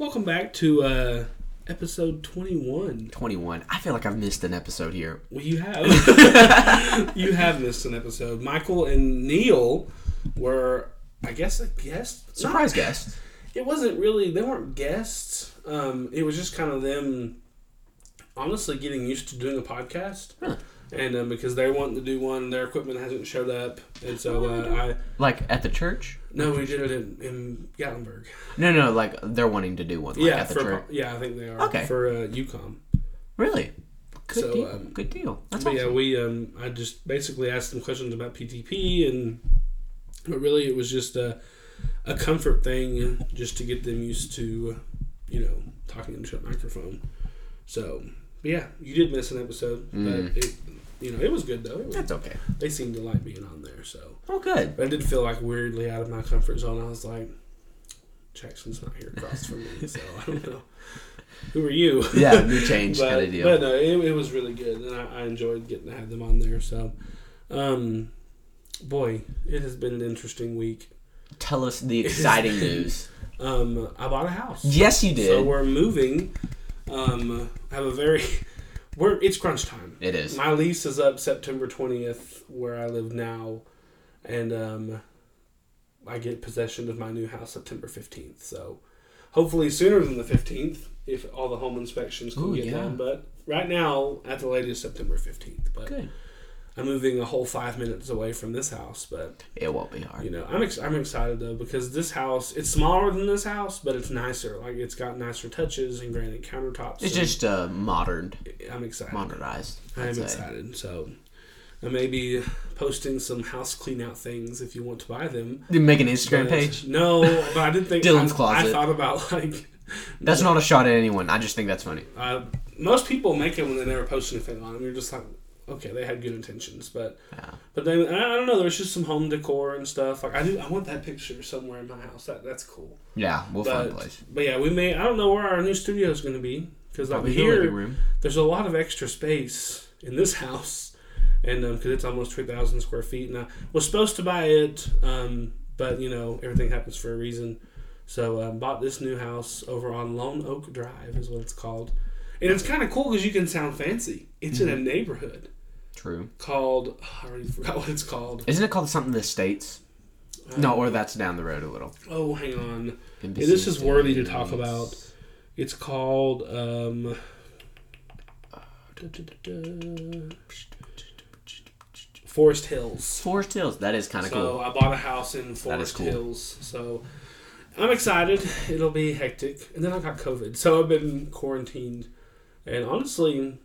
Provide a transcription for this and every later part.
Welcome back to episode 21. 21. I feel like I've missed an episode here. Well, you have. You have missed an episode. Michael and Neil were, I guess, a guest. Surprise guest. It wasn't really, they weren't guests. It was just kind of them honestly getting used to doing a podcast. Really? And because they wanted to do one, their equipment hasn't showed up, and so I like at the church. No, we did it in Gatlinburg. No, like they're wanting to do one. Like, yeah, at the church. Yeah, I think they are. Okay, for UConn. Really, good deal. Good deal. That's awesome. Yeah, we I just basically asked them questions about PTP, but really it was just a comfort thing, just to get them used to, talking into a microphone. So yeah, you did miss an episode, but it. It was good, though. That's okay. They seemed to like being on there, so... Oh, good. But I did feel, weirdly out of my comfort zone. I was like, Jackson's not here across from me, so I don't know. Who are you? Yeah, new change kind of deal. But, no, it was really good, and I enjoyed getting to have them on there, so... boy, it has been an interesting week. Tell us the exciting news. I bought a house. Yes, you did. So we're moving. I have a very... It's crunch time. It is. My lease is up September 20th, where I live now, and I get possession of my new house September 15th. So, hopefully sooner than the 15th, if all the home inspections can get done. But right now, at the latest, September 15th. But good. I'm moving a whole 5 minutes away from this house, but it won't be hard. I'm excited though, because this house, it's smaller than this house, but it's nicer. It's got nicer touches and granite countertops. It's just modern. I'm excited. Modernized. I am excited. So I may be posting some house clean out things if you want to buy them. You make an Instagram page? No, but I didn't think Dylan's closet. I thought about that's not a shot at anyone. I just think that's funny. Most people make it when they never post anything on them. You're just like, okay, they had good intentions, but then I don't know. There's just some home decor and stuff. I want that picture somewhere in my house. That's cool. Yeah, we'll find a place. But yeah, we may. I don't know where our new studio is going to be, because here there's a lot of extra space in this house, and because it's almost 3,000 square feet, and I was supposed to buy it, but everything happens for a reason. So I bought this new house over on Lone Oak Drive, is what it's called, and it's kind of cool because you can sound fancy. It's in a neighborhood. True. Called, I already forgot what it's called. Isn't it called something the States? No, or that's down the road a little. Oh, hang on. NBC this is worthy to talk about. It's called, Forest Hills. Forest Hills. That is kind of cool. So I bought a house in Forest Hills. So I'm excited. It'll be hectic. And then I got COVID. So I've been quarantined. And honestly,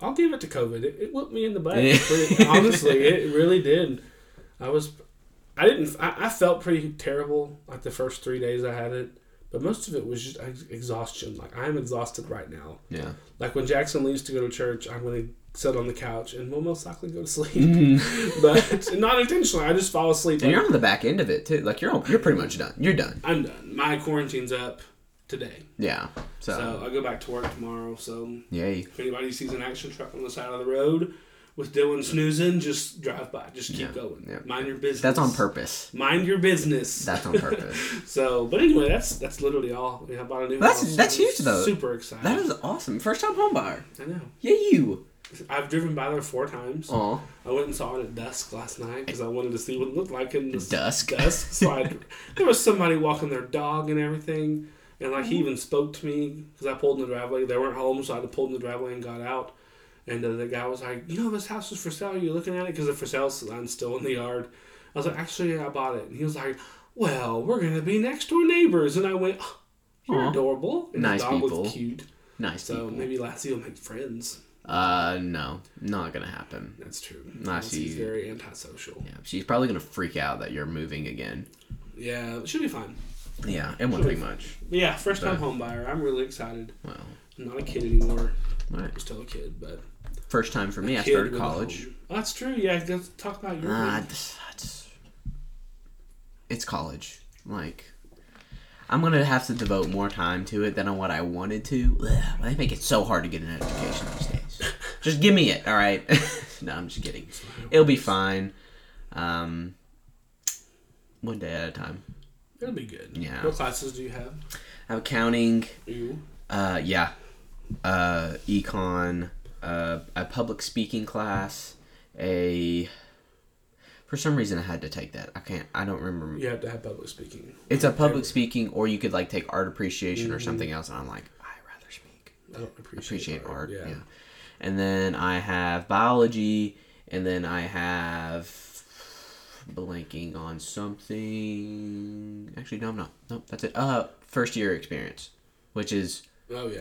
I'll give it to COVID. It whipped me in the butt. Honestly, it really did. I felt pretty terrible the first 3 days I had it, but most of it was just exhaustion. I'm exhausted right now. Yeah. When Jackson leaves to go to church, I'm going to sit on the couch and we'll most likely go to sleep. Mm-hmm. But not intentionally. I just fall asleep. And you're on the back end of it too. You're pretty much done. You're done. I'm done. My quarantine's up today. Yeah. So I go back to work tomorrow. So yay. If anybody sees an action truck on the side of the road with Dylan snoozing, just drive by. Just keep going. Yeah. Mind your business. That's on purpose. Mind your business. That's on purpose. So, but anyway, that's literally all. I bought a new house. That's huge though. Super excited. That is awesome. First time home buyer. I know. Yeah, you. I've driven by there 4 times. Aww. I went and saw it at dusk last night because I wanted to see what it looked like in the dusk. So there was somebody walking their dog and everything. And he even spoke to me because I pulled in the driveway. They weren't home, so I pulled in the driveway and got out. And the guy was like, this house is for sale. Are you looking at it? Because the for sale sign's still in the yard. I was like, actually, yeah, I bought it. And he was like, well, we're going to be next door neighbors. And I went, oh, you're adorable. And nice dog people. Was cute. Nice so people. So maybe Lassie will make friends. No, not going to happen. That's true. Lassie's very antisocial. Yeah, she's probably going to freak out that you're moving again. Yeah, she'll be fine. Yeah, it won't be much. Yeah, first time home buyer. I'm really excited. Wow. I'm not a kid anymore. Right. I'm still a kid, but first time for me. I started college. Oh, that's true. Yeah, talk about your. It's college. I'm gonna have to devote more time to it than what I wanted to. Ugh, they make it so hard to get an education these days. Just give me it, all right? No, I'm just kidding. It'll be fine. One day at a time. It'll be good. Yeah. What classes do you have? accounting. Yeah. Econ. A public speaking class. For some reason I had to take that. I don't remember. You have to have public speaking. It's a public speaking, or you could like take art appreciation or something else, and I'm like, I'd rather speak. I don't appreciate art. Yeah. And then I have biology, and then I have blanking on something. Actually, no, I'm not. Nope, that's it. First year experience, which is not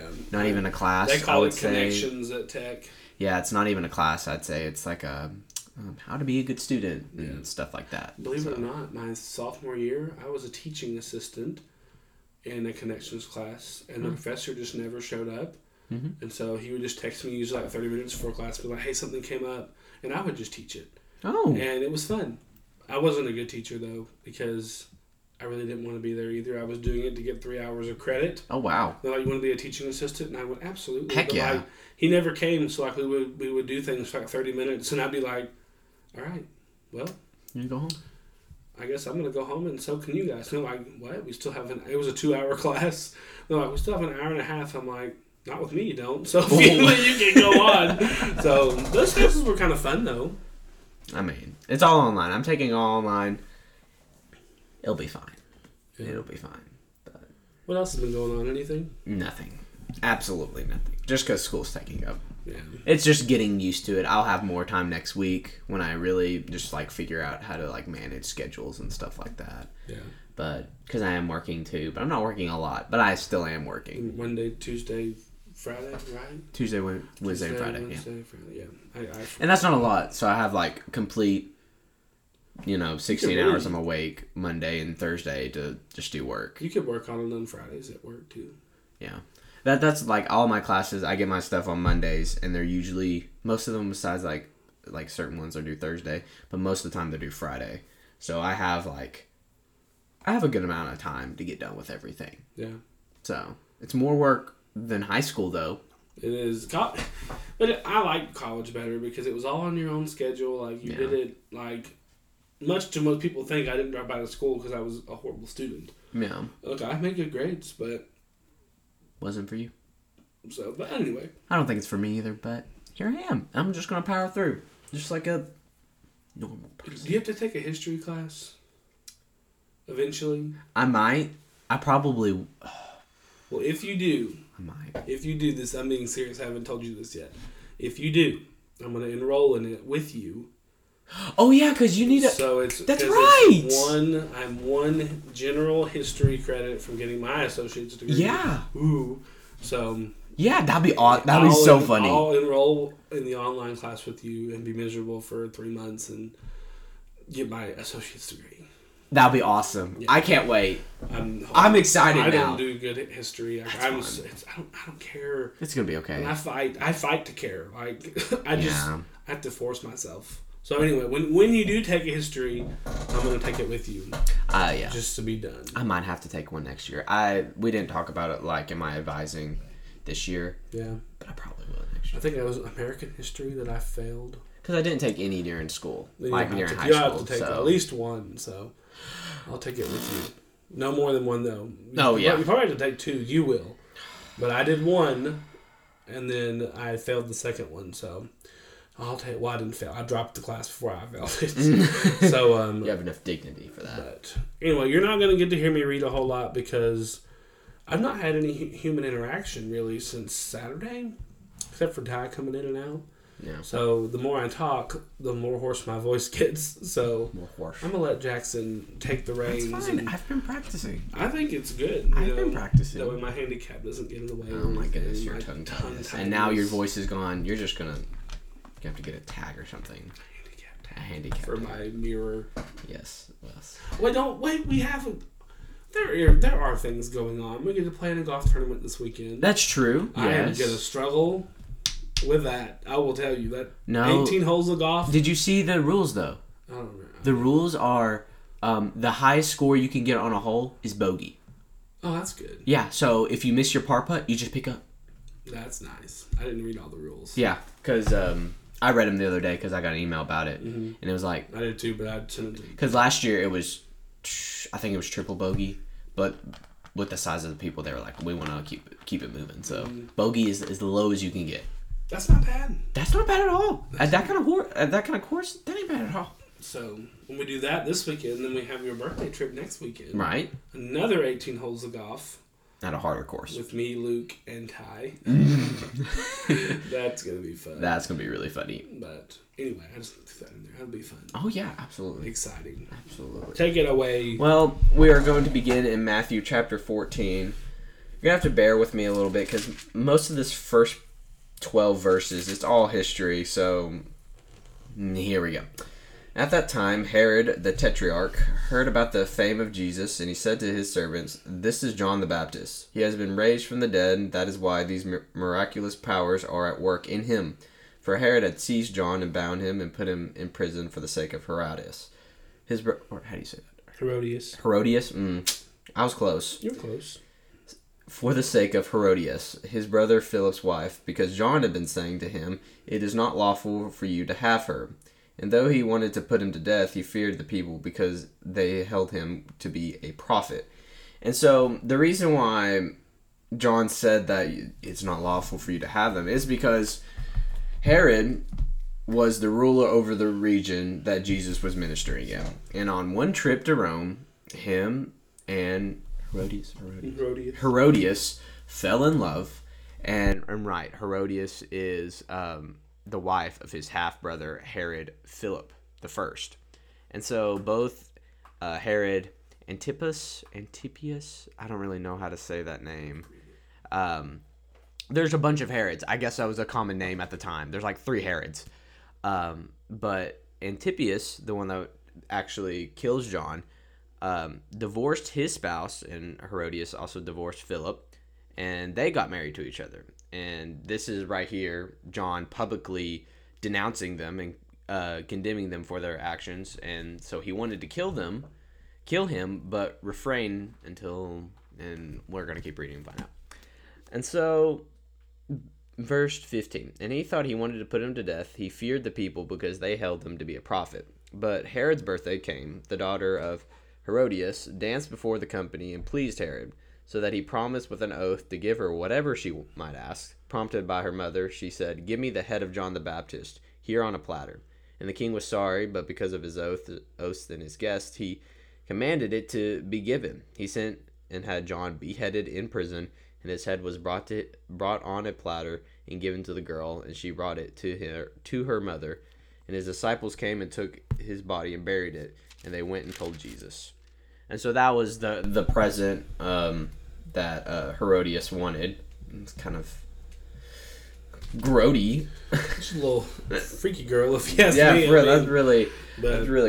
even a class. They call it connections at tech. Yeah, it's not even a class, I'd say. It's like a how to be a good student and stuff like that. Believe it or not, my sophomore year, I was a teaching assistant in a connections class, and the professor just never showed up. Mm-hmm. And so he would just text me usually like 30 minutes before class, be like, hey, something came up, and I would just teach it. Oh. And it was fun. I wasn't a good teacher, though, because I really didn't want to be there either. I was doing it to get 3 hours of credit. Oh, wow. They're like, you want to be a teaching assistant? And I went, absolutely. Heck yeah. Like, he never came, so like we would do things for like 30 minutes, and I'd be like, all right, well. You go home. I guess I'm going to go home, and so can you guys. And they're like, what? We still have it was a 2-hour class. They're like, we still have an hour and a half. I'm like, not with me, you don't. So you can go on. So those classes were kind of fun, though. I mean, it's all online. I'm taking all online. It'll be fine. Yeah. It'll be fine. But what else has been going on? Anything? Nothing. Absolutely nothing. Just because school's taking up. Yeah. It's just getting used to it. I'll have more time next week when I really just like figure out how to like manage schedules and stuff like that. Yeah. But because I am working too, but I'm not working a lot. But I still am working. Monday, Tuesday. Friday, right? Tuesday, Wednesday, and Friday. Wednesday, yeah. Friday, yeah. And that's not a lot. So I have like complete, 16 hours. I'm awake Monday and Thursday to just do work. You could work on it on Fridays at work too. Yeah, that's like all my classes. I get my stuff on Mondays, and they're usually most of them, besides like certain ones are due Thursday, but most of the time they're due Friday. So I have a good amount of time to get done with everything. Yeah. So it's more work than high school, though. It is. But I liked college better because it was all on your own schedule. Like, you did it, like, much to most people think I didn't drop out of school because I was a horrible student. Yeah. Look, I made good grades, but... Wasn't for you. So, but anyway. I don't think it's for me either, but here I am. I'm just going to power through. Just like a normal person. Do you have to take a history class? Eventually? I might. I probably... Well, if you do... If you do this, I'm being serious. I haven't told you this yet. If you do, I'm going to enroll in it with you. Oh yeah, because you need a. So it's that's right. I'm one general history credit from getting my associate's degree. Yeah. Ooh. So. Yeah, that'd be so funny. I'll enroll in the online class with you and be miserable for 3 months and get my associate's degree. That'll be awesome. Yeah. I can't wait. I'm excited now. I don't do good at history. I don't care. It's going to be okay. And I fight to care. Like I have to force myself. So anyway, when you do take a history, I'm going to take it with you. Yeah. Just to be done. I might have to take one next year. We didn't talk about it like in my advising this year. Yeah. But I probably will next year. I think it was American history that I failed. Because I didn't take any during school. During high school. You have to take at least one, so... I'll take it with you. No more than one, though. You probably have to take two. You will. But I did one, and then I failed the second one, so... I didn't fail. I dropped the class before I failed it. So, you have enough dignity for that. But anyway, you're not going to get to hear me read a whole lot, because I've not had any human interaction, really, since Saturday. Except for Ty coming in and out. Yeah. So the more I talk, the more hoarse my voice gets. So I'm gonna let Jackson take the reins. That's fine. I've been practicing. I think it's good. I've been practicing. That way my handicap doesn't get in the way. Oh my goodness, your tongue-tied. And now your voice is gone. You're just gonna have to get a tag or something. A handicap tag. For my mirror. Yes. Well, don't wait. We haven't. There are things going on. We get to play in a golf tournament this weekend. That's true. I am gonna struggle. With that, I will tell you that 18 holes of golf. Did you see the rules, though? I don't know. The rules are the highest score you can get on a hole is bogey. Oh, that's good. Yeah, so if you miss your par putt, you just pick up. That's nice. I didn't read all the rules. Yeah, because I read them the other day because I got an email about it. Mm-hmm. And it was like... I did too, but I didn't. Because last year it was... I think it was triple bogey, but... with the size of the people, they were like, we want to keep it moving. So bogey is as low as you can get. That's not bad. That's not bad at all. At that kind of course, that ain't bad at all. So when we do that this weekend, then we have your birthday trip next weekend. Right. Another 18 holes of golf. At a harder course. With me, Luke, and Ty. That's going to be fun. That's going to be really funny. But anyway, I just threw that in there. That'll be fun. Oh, yeah, absolutely. Exciting. Absolutely. Take it away. Well, we are going to begin in Matthew chapter 14. You're going to have to bear with me a little bit because most of this first 12 verses, it's all history. So here we go. At that time, Herod the Tetrarch heard about the fame of Jesus, and he said to his servants, "This is John the Baptist. He has been raised from the dead, and that is why these miraculous powers are at work in him." For Herod had seized John and bound him and put him in prison for the sake of Herodias. His or how do you say that? Herodias. Herodias. I was close. You're close. For the sake of Herodias, his brother Philip's wife, because John had been saying to him, "It is not lawful for you to have her." And though he wanted to put him to death, he feared the people because they held him to be a prophet. And so the reason why John said that it's not lawful for you to have them is because Herod was the ruler over the region that Jesus was ministering in. And on one trip to Rome, him and Herodias fell in love. And I'm right. Herodias is the wife of his half-brother, Herod Philip I. And so both Herod Antipas, I don't really know how to say that name. There's a bunch of Herods. I guess that was a common name at the time. There's like 3 Herods. But Antipas, the one that actually kills John, divorced his spouse, and Herodias also divorced Philip, and they got married to each other. And this is right here, John publicly denouncing them and condemning them for their actions. And so he wanted to kill him, but refrain until, and we're going to keep reading and find out. And so, verse 15, and he thought he wanted to put him to death. He feared the people because they held him to be a prophet. But Herod's birthday came. The daughter of Herodias danced before the company and pleased Herod, so that he promised with an oath to give her whatever she might ask. Prompted by her mother, she said, "Give me the head of John the Baptist, here on a platter." And the king was sorry, but because of his oaths and his guests, he commanded it to be given. He sent and had John beheaded in prison, and his head was brought on a platter and given to the girl, and she brought it to her mother. And his disciples came and took his body and buried it, and they went and told Jesus. And so that was the present that Herodias wanted. It's kind of grody. Just a little freaky girl, if you ask me. Yeah, that's really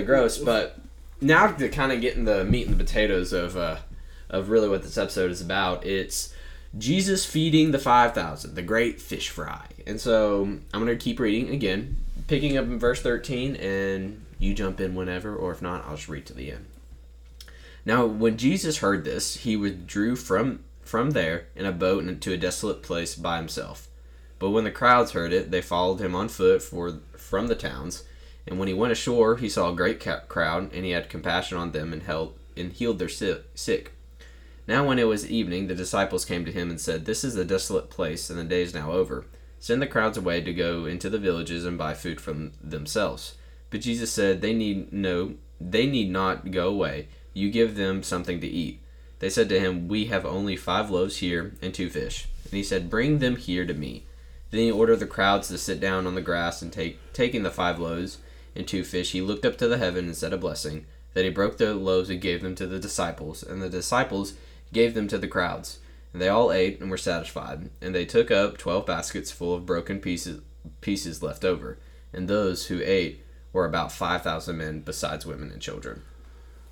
gross. But now to kind of get in the meat and the potatoes of really what this episode is about, it's Jesus feeding the 5,000, the great fish fry. And so I'm going to keep reading again, picking up in verse 13, and you jump in whenever, or if not, I'll just read to the end. Now, when Jesus heard this, he withdrew from there in a boat into a desolate place by himself. But when the crowds heard it, they followed him on foot from the towns. And when he went ashore, he saw a great crowd, and he had compassion on them and healed their sick. Now when it was evening, the disciples came to him and said, "This is a desolate place, and the day is now over. Send the crowds away to go into the villages and buy food from themselves." But Jesus said, "They need not go away. You give them something to eat." They said to him, "We have only 5 loaves here and 2 fish." And he said, "Bring them here to me." Then he ordered the crowds to sit down on the grass, and taking the 5 loaves and 2 fish, he looked up to the heaven and said a blessing. Then he broke the loaves and gave them to the disciples, and the disciples gave them to the crowds. And they all ate and were satisfied. And they took up 12 baskets full of broken pieces left over. And those who ate were about 5,000 men, besides women and children.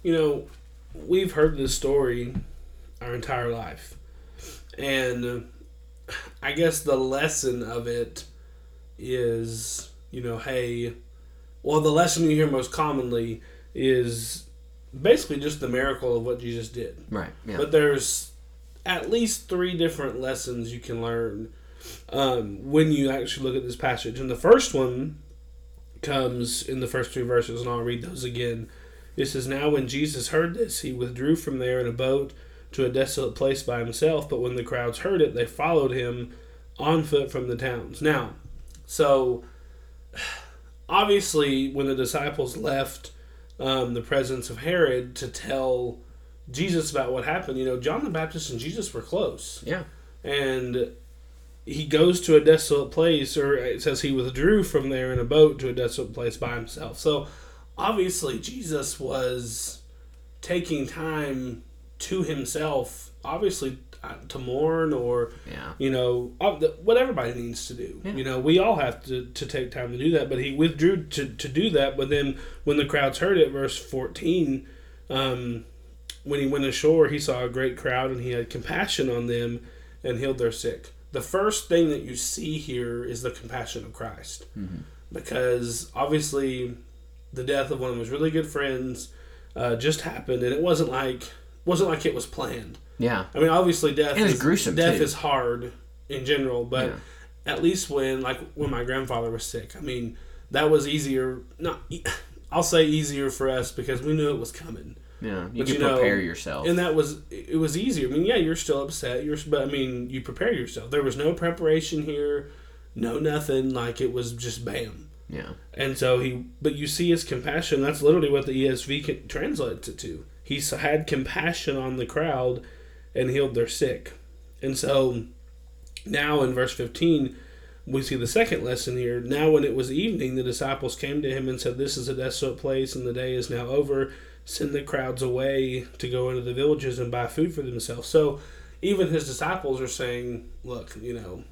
You know, we've heard this story our entire life. And I guess the lesson of it is, you know, the lesson you hear most commonly is basically just the miracle of what Jesus did. Right. Yeah. But there's at least 3 different lessons you can learn when you actually look at this passage. And the first one comes in the first 3 verses, and I'll read those again. It says, "Now when Jesus heard this, he withdrew from there in a boat to a desolate place by himself, but when the crowds heard it, they followed him on foot from the towns. Now, so obviously when the disciples left the presence of Herod to tell Jesus about what happened, you know, John the Baptist and Jesus were close. Yeah. And he goes to a desolate place, or it says he withdrew from there in a boat to a desolate place by himself. So obviously Jesus was taking time to himself, obviously to mourn, or, you know, what everybody needs to do. Yeah. You know, we all have to take time to do that, but he withdrew to do that. But then when the crowds heard it, verse 14, when he went ashore, he saw a great crowd and he had compassion on them and healed their sick. The first thing that you see here is the compassion of Christ. Mm-hmm. Because obviously the death of one of his really good friends just happened, and it wasn't like it was planned. Yeah. I mean, obviously death is gruesome. Death is hard in general, but at least when my grandfather was sick, I mean, that was easier. I'll say easier for us because we knew it was coming. Yeah, you prepare yourself, and it was easier. I mean, yeah, you're still upset, but I mean, you prepare yourself. There was no preparation here, no nothing. Like, it was just bam. Yeah, and so but you see his compassion. That's literally what the ESV translates it to. He had compassion on the crowd and healed their sick. And so now in verse 15, we see the second lesson here. Now when it was evening, the disciples came to him and said, "This is a desolate place, and the day is now over. Send the crowds away to go into the villages and buy food for themselves." So even his disciples are saying, look, you know,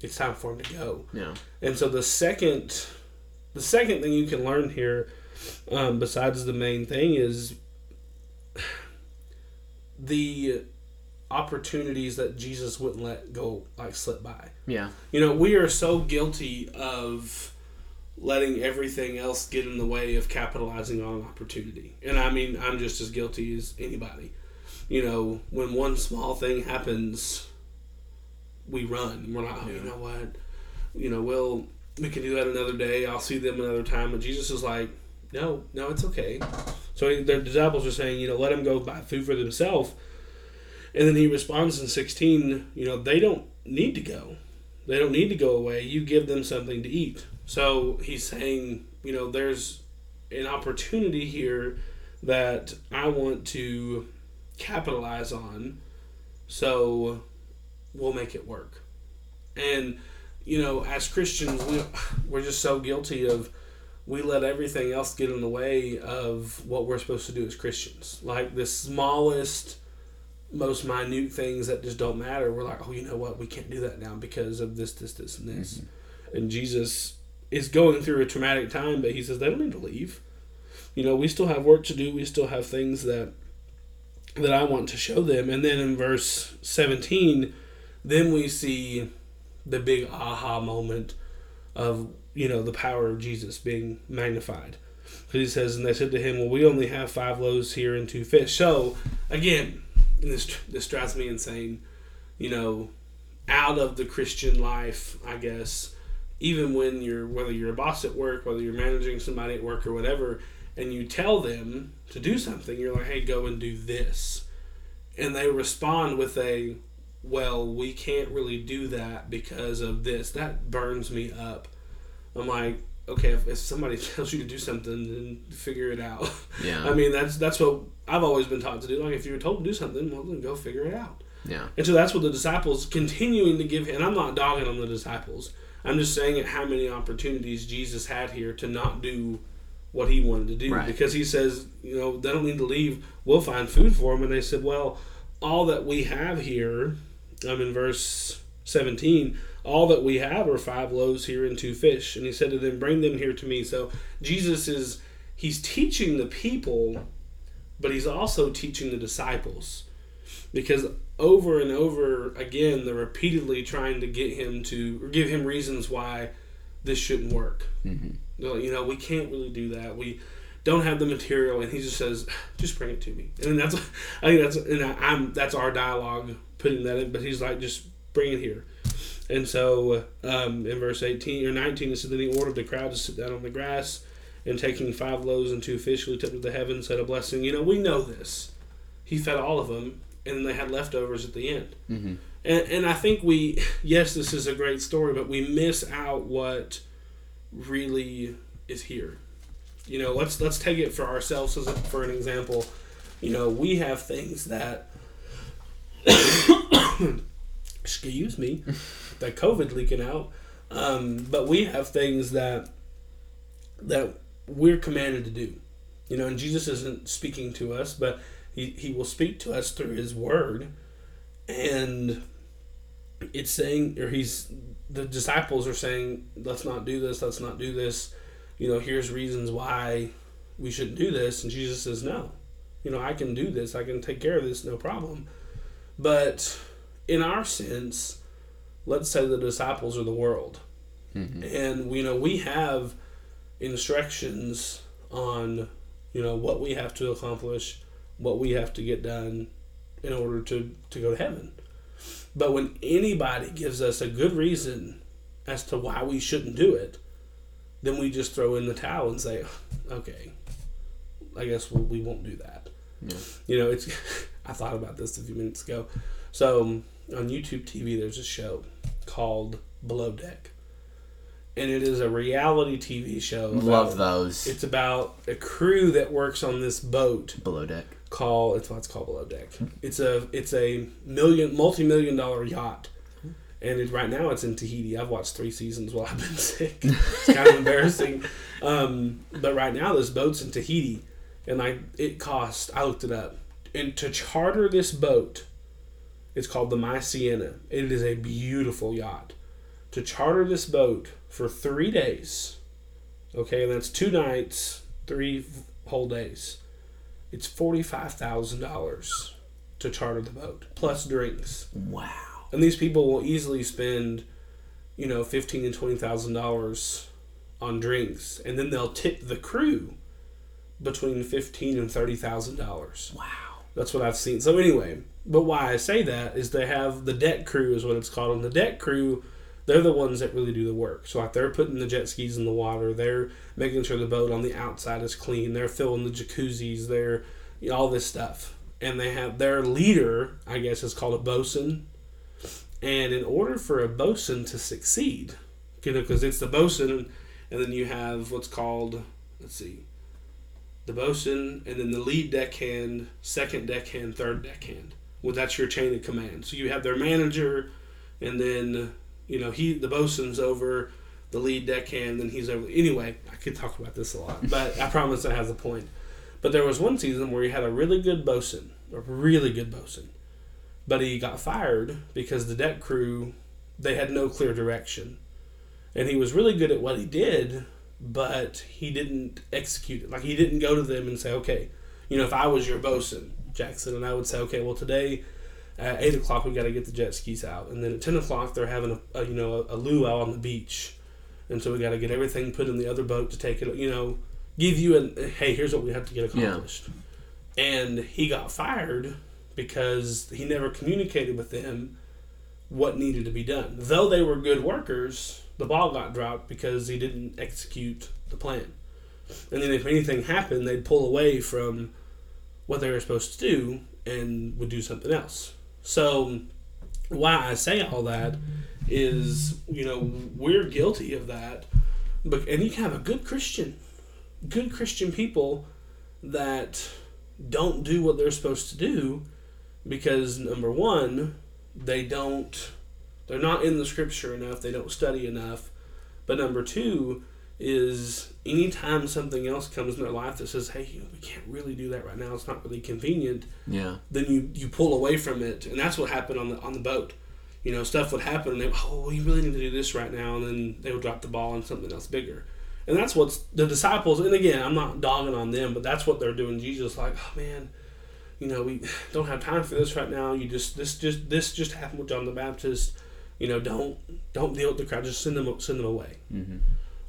it's time for him to go. Yeah. And so the second thing you can learn here, besides the main thing, is the opportunities that Jesus wouldn't let go, like, slip by. Yeah. You know, we are so guilty of letting everything else get in the way of capitalizing on an opportunity. And I mean, I'm just as guilty as anybody. You know, when one small thing happens, we run. We're like, you know what? You know, we can do that another day. I'll see them another time. But Jesus is like, no, it's okay. So the disciples are saying, you know, let them go buy food for themselves. And then he responds in 16, you know, they don't need to go. They don't need to go away. You give them something to eat. So he's saying, you know, there's an opportunity here that I want to capitalize on, so we'll make it work. And, you know, as Christians, we're just so guilty of, we let everything else get in the way of what we're supposed to do as Christians. Like the smallest, most minute things that just don't matter. We're like, oh, you know what? We can't do that now because of this, and this. Mm-hmm. And Jesus is going through a traumatic time, but he says they don't need to leave. You know, we still have work to do. We still have things that I want to show them. And then in verse 17, then we see the big aha moment of, you know, the power of Jesus being magnified. Because he says, and they said to him, well, we only have 5 loaves here and 2 fish. So, again, and this drives me insane, you know, out of the Christian life, I guess, even when whether you're a boss at work, whether you're managing somebody at work or whatever, and you tell them to do something, you're like, hey, go and do this. And they respond with a, well, we can't really do that because of this. That burns me up. I'm like, okay, if somebody tells you to do something, then figure it out. Yeah. I mean, that's what I've always been taught to do. Like, if you were told to do something, well, then go figure it out. Yeah. And so that's what the disciples continuing to give him. And I'm not dogging on the disciples. I'm just saying at how many opportunities Jesus had here to not do what he wanted to do. Right. Because he says, you know, they don't need to leave. We'll find food for them. And they said, well, all that we have here, I'm in verse 17, all that we have are 5 loaves here and 2 fish. And he said to them, bring them here to me. So Jesus he's teaching the people, but he's also teaching the disciples. Because over and over again, they're repeatedly trying to get him or give him reasons why this shouldn't work. Mm-hmm. You know, we can't really do that. We don't have the material. And he just says, just bring it to me. And that's, I think that's, and that's our dialogue, putting that in. But he's like, just bring it here. And so in verse 18 or 19, it said, then he ordered the crowd to sit down on the grass, and taking 5 loaves and 2 fish, he looked up to the heavens, said a blessing. You know, we know this. He fed all of them. and then they had leftovers at the end. Mm-hmm. And I think we, yes, this is a great story, but we miss out what really is here. You know, let's take it for ourselves as for an example. You know, we have things that, excuse me, that COVID leaking out, but we have things that we're commanded to do. You know, and Jesus isn't speaking to us, but he will speak to us through his word. And it's saying, or the disciples are saying, let's not do this. You know, here's reasons why we shouldn't do this. And Jesus says, no, you know, I can do this. I can take care of this. No problem. But in our sense, let's say the disciples are the world. Mm-hmm. And, you know, we have instructions on, you know, what we have to accomplish, what we have to get done in order to go to heaven. But when anybody gives us a good reason as to why we shouldn't do it, then we just throw in the towel and say, okay, I guess we won't do that. Yeah. You know, it's. I thought about this a few minutes ago. So on YouTube TV, there's a show called Below Deck. And it is a reality TV show. Love those. It's about a crew that works on this boat. Below Deck. It's what's called Below Deck. It's a multi-million dollar yacht, and right now it's in Tahiti. I've watched 3 seasons while I've been sick. It's kind of embarrassing, but right now this boat's in Tahiti, and it cost. I looked it up, and to charter this boat, it's called the My Sienna. It is a beautiful yacht. To charter this boat for 3 days, okay, and that's 2 nights, 3 whole days. It's $45,000 to charter the boat, plus drinks. Wow. And these people will easily spend, you know, $15,000 and $20,000 on drinks. And then they'll tip the crew between $15,000 and $30,000. Wow. That's what I've seen. So anyway, but why I say that is they have the deck crew is what it's called. And the deck crew, they're the ones that really do the work. So like they're putting the jet skis in the water. They're making sure the boat on the outside is clean. They're filling the jacuzzis. They're, you know, all this stuff. And they have their leader, I guess, is called a bosun. And in order for a bosun to succeed, you know, because it's the bosun, and then you have what's called, the bosun, and then the lead deckhand, second deckhand, third deckhand. Well, that's your chain of command. So you have their manager, and then, you know, the bosun's over the lead deckhand, then he's over. Anyway, I could talk about this a lot, but I promise that has a point. But there was one season where he had a really good bosun, but he got fired because the deck crew, they had no clear direction. And he was really good at what he did, but he didn't execute it. Like, he didn't go to them and say, okay, you know, if I was your bosun, Jackson, and I would say, okay, well, today at 8 o'clock, we got to get the jet skis out. And then at 10 o'clock, they're having a luau on the beach. And so we got to get everything put in the other boat to take it, you know, give you hey, here's what we have to get accomplished. Yeah. And he got fired because he never communicated with them what needed to be done. Though they were good workers, the ball got dropped because he didn't execute the plan. And then if anything happened, they'd pull away from what they were supposed to do and would do something else. So why I say all that is, you know, we're guilty of that. But, and you can have a good Christian people that don't do what they're supposed to do because, number one, they're not in the scripture enough, they don't study enough. But number two is anytime something else comes in their life that says, hey, you know, we can't really do that right now, it's not really convenient, yeah, then you pull away from it. And that's what happened on the boat. You know, stuff would happen and they, oh, you really need to do this right now, and then they would drop the ball on something else bigger. And that's what the disciples, and again, I'm not dogging on them, but that's what they're doing. Jesus like, oh man, you know, we don't have time for this right now. You this just happened with John the Baptist. You know, don't deal with the crowd, just send them away. Mm-hmm.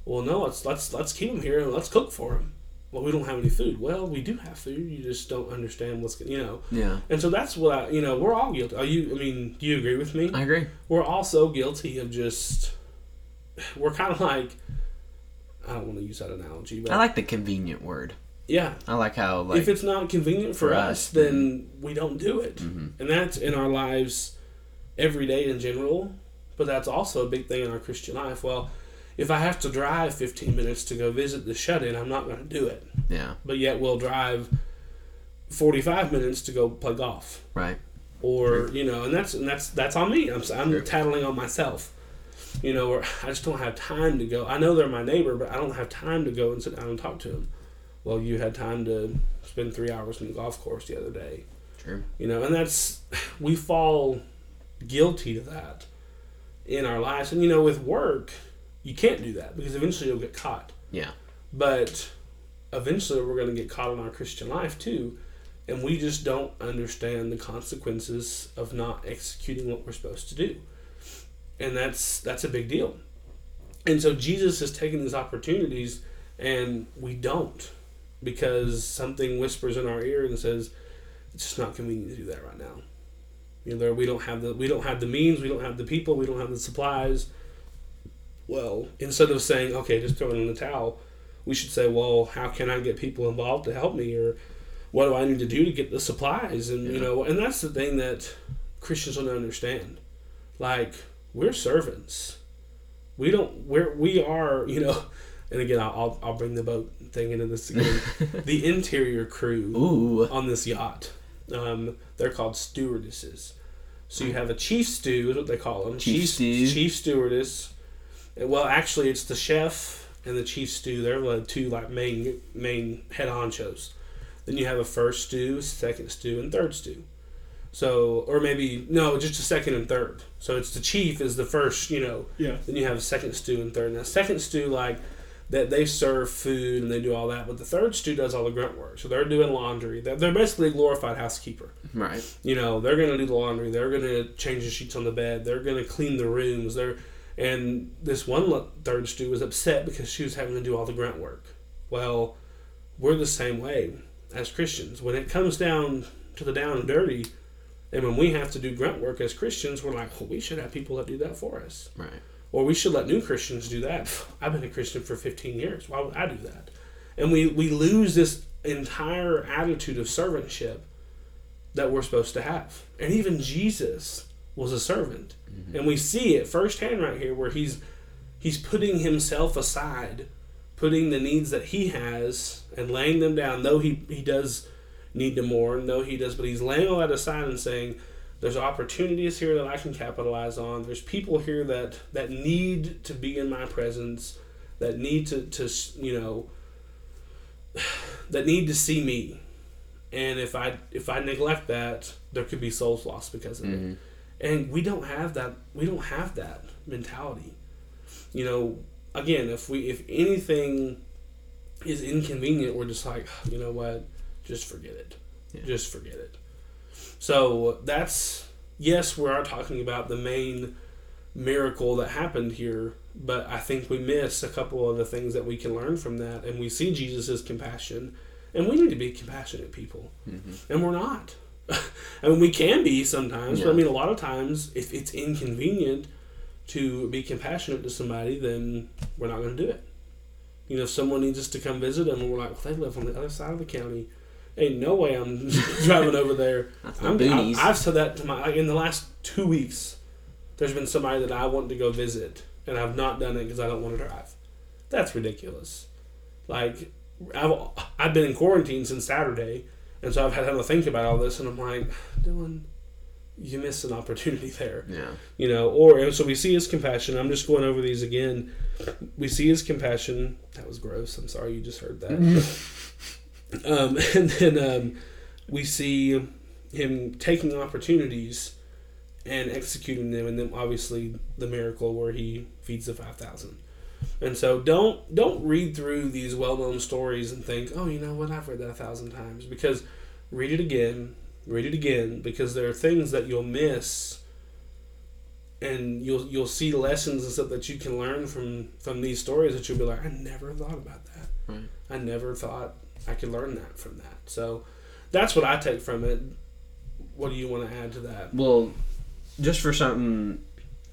Well, no, let's keep them here and let's cook for them. Well, we don't have any food. Well, we do have food. You just don't understand what's, you know. Yeah. And so that's what I, you know, we're all guilty. Do you agree with me? I agree. We're also guilty of just, we're kind of like, I don't want to use that analogy, but I like the convenient word. Yeah. I like how, like, if it's not convenient for us, then we don't do it. Mm-hmm. And that's in our lives every day in general, but that's also a big thing in our Christian life. Well, if I have to drive 15 minutes to go visit the shut-in, I'm not going to do it. Yeah. But yet we'll drive 45 minutes to go play golf. Right. Or, you know, and that's on me. I'm tattling on myself. You know, or I just don't have time to go. I know they're my neighbor, but I don't have time to go and sit down and talk to them. Well, you had time to spend 3 hours on the golf course the other day. True. You know, and that's, we fall guilty to that in our lives. And, you know, with work, you can't do that because eventually you'll get caught. Yeah. But eventually we're going to get caught in our Christian life too. And we just don't understand the consequences of not executing what we're supposed to do. And that's a big deal. And so Jesus has taken these opportunities and we don't, because something whispers in our ear and says, it's just not convenient to do that right now. You know, we don't have the means, we don't have the people, we don't have the supplies. Well, instead of saying, okay, just throw it in the towel, we should say, well, how can I get people involved to help me? Or what do I need to do to get the supplies? And, you know, and that's the thing that Christians don't understand. Like, we're servants. We are, you know, and again, I'll bring the boat thing into this again. The interior crew on this yacht. They're called stewardesses. So you have a chief stew, is what they call them. Chief stewardess. And, well, actually, it's the chef and the chief stew. They're the two, like, main head honchos. Then you have a first stew, second stew, and third stew. So, or maybe, no, just a second and third. So it's the chief is the first, you know. Yeah. Then you have a second stew and third. Now, second stew, like, that they serve food and they do all that. But the third stew does all the grunt work. So they're doing laundry. They're basically a glorified housekeeper. Right. You know, they're going to do the laundry. They're going to change the sheets on the bed. They're going to clean the rooms. And this one third stew was upset because she was having to do all the grunt work. Well, we're the same way as Christians. When it comes down to the down and dirty, and when we have to do grunt work as Christians, we're like, well, we should have people that do that for us. Right. Or we should let new Christians do that. I've been a Christian for 15 years. Why would I do that? And we lose this entire attitude of servantship that we're supposed to have. And even Jesus was a servant. Mm-hmm. And we see it firsthand right here where he's putting himself aside, putting the needs that he has and laying them down, though he does need to mourn, though he does, but he's laying all that aside and saying, there's opportunities here that I can capitalize on. There's people here that need to be in my presence, that need to you know, that need to see me. And if I neglect that, there could be souls lost because of mm-hmm. it. And we don't have that mentality. You know, again, if anything is inconvenient, we're just like, you know what? Just forget it. Yeah. Just forget it. So that's, yes, we are talking about the main miracle that happened here, but I think we miss a couple of the things that we can learn from that. And we see Jesus' compassion, and we need to be compassionate people. Mm-hmm. And we're not. I mean, we can be sometimes, yeah. But I mean, a lot of times, if it's inconvenient to be compassionate to somebody, then we're not going to do it. You know, if someone needs us to come visit them, and we're like, well, they live on the other side of the county. Ain't no way I'm driving over there. I've said that to in the last 2 weeks, there's been somebody that I want to go visit, and I've not done it because I don't want to drive. That's ridiculous. Like, I've been in quarantine since Saturday, and so I've had time to think about all this, and I'm like, Dylan, you missed an opportunity there. Yeah. You know, and so we see his compassion. I'm just going over these again. We see his compassion. That was gross. I'm sorry you just heard that. And then we see him taking opportunities and executing them, and then obviously the miracle where he feeds the 5,000. And so don't read through these well-known stories and think, oh, you know what, I've read that 1,000 times, because read it again, because there are things that you'll miss, and you'll see lessons and stuff that you can learn from these stories that you'll be like, I never thought about that. Right. I never thought I could learn that from that. So that's what I take from it. What do you want to add to that? Well, just for something,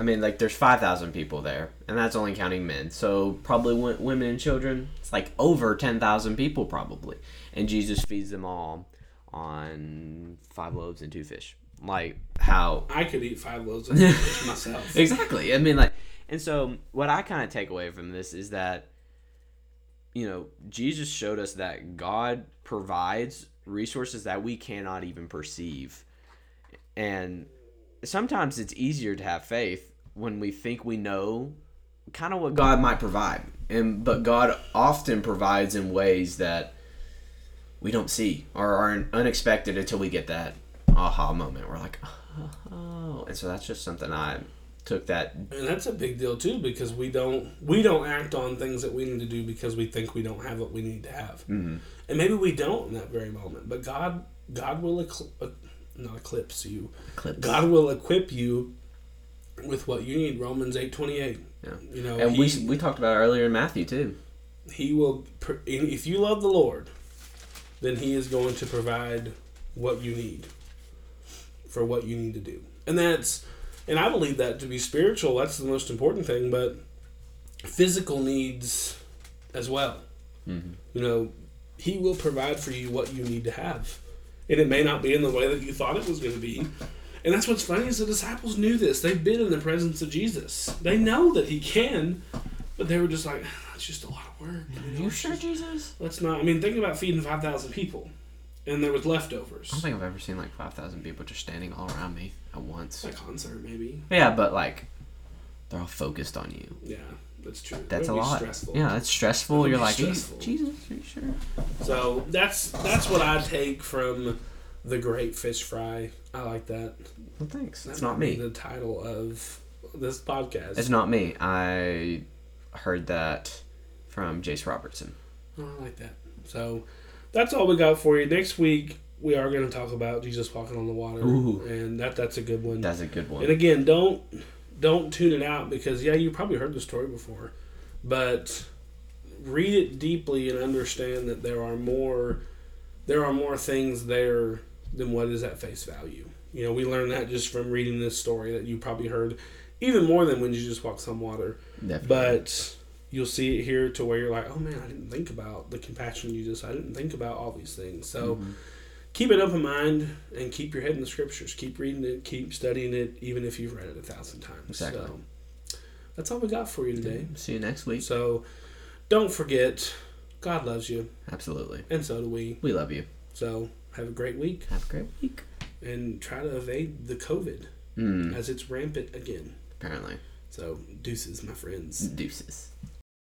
I mean, like, there's 5,000 people there, and that's only counting men. So probably women and children, it's like over 10,000 people probably. And Jesus feeds them all on 5 loaves and 2 fish. Like, how... I could eat 5 loaves and 2 fish myself. Exactly. I mean, like... And so what I kind of take away from this is that, you know, Jesus showed us that God provides resources that we cannot even perceive. And sometimes it's easier to have faith when we think we know kind of what God might provide. But God often provides in ways that we don't see or are unexpected until we get that aha moment. We're like, oh. And so that's just something I... took that. And that's a big deal too, because we don't act on things that we need to do because we think we don't have what we need to have. Mm-hmm. And maybe we don't in that very moment, but God will eclipse. God will equip you with what you need. Romans 8:28. Yeah. You know, and we talked about it earlier in Matthew too. He will, if you love the Lord, then he is going to provide what you need for what you need to do. And I believe that to be spiritual, that's the most important thing, but physical needs as well. Mm-hmm. You know, he will provide for you what you need to have. And it may not be in the way that you thought it was going to be. And that's what's funny is the disciples knew this. They've been in the presence of Jesus. They know that he can, but they were just like, that's just a lot of work. Are you sure, Jesus? Let's not. I mean, think about feeding 5,000 people. And there was leftovers. I don't think I've ever seen, like, 5,000 people just standing all around me at once. At a concert, maybe. Yeah, but, like, they're all focused on you. Yeah, that's true. That's a lot. Stressful. Yeah, that's stressful. You're like, stressful. Jesus, are you sure? So, that's what I take from the Great Fish Fry. I like that. Well, thanks. That's not me. The title of this podcast. It's not me. I heard that from Jace Robertson. Oh, I like that. So... that's all we got for you. Next week, we are going to talk about Jesus walking on the water. Ooh. And that's a good one. That's a good one. And again, don't tune it out because, yeah, you probably heard the story before. But read it deeply and understand that there are more things there than what is at face value. You know, we learned that just from reading this story that you probably heard even more than when Jesus walks on water. Definitely. But... you'll see it here to where you're like, oh man, I didn't think about the compassion you just, I didn't think about all these things. So Keep an open mind and keep your head in the scriptures. Keep reading it, keep studying it, even if you've read it 1,000 times. Exactly. So that's all we got for you today. See you next week. So don't forget, God loves you. Absolutely. And so do we. We love you. So have a great week. Have a great week. And try to evade the COVID as it's rampant again. Apparently. So deuces, my friends. Deuces.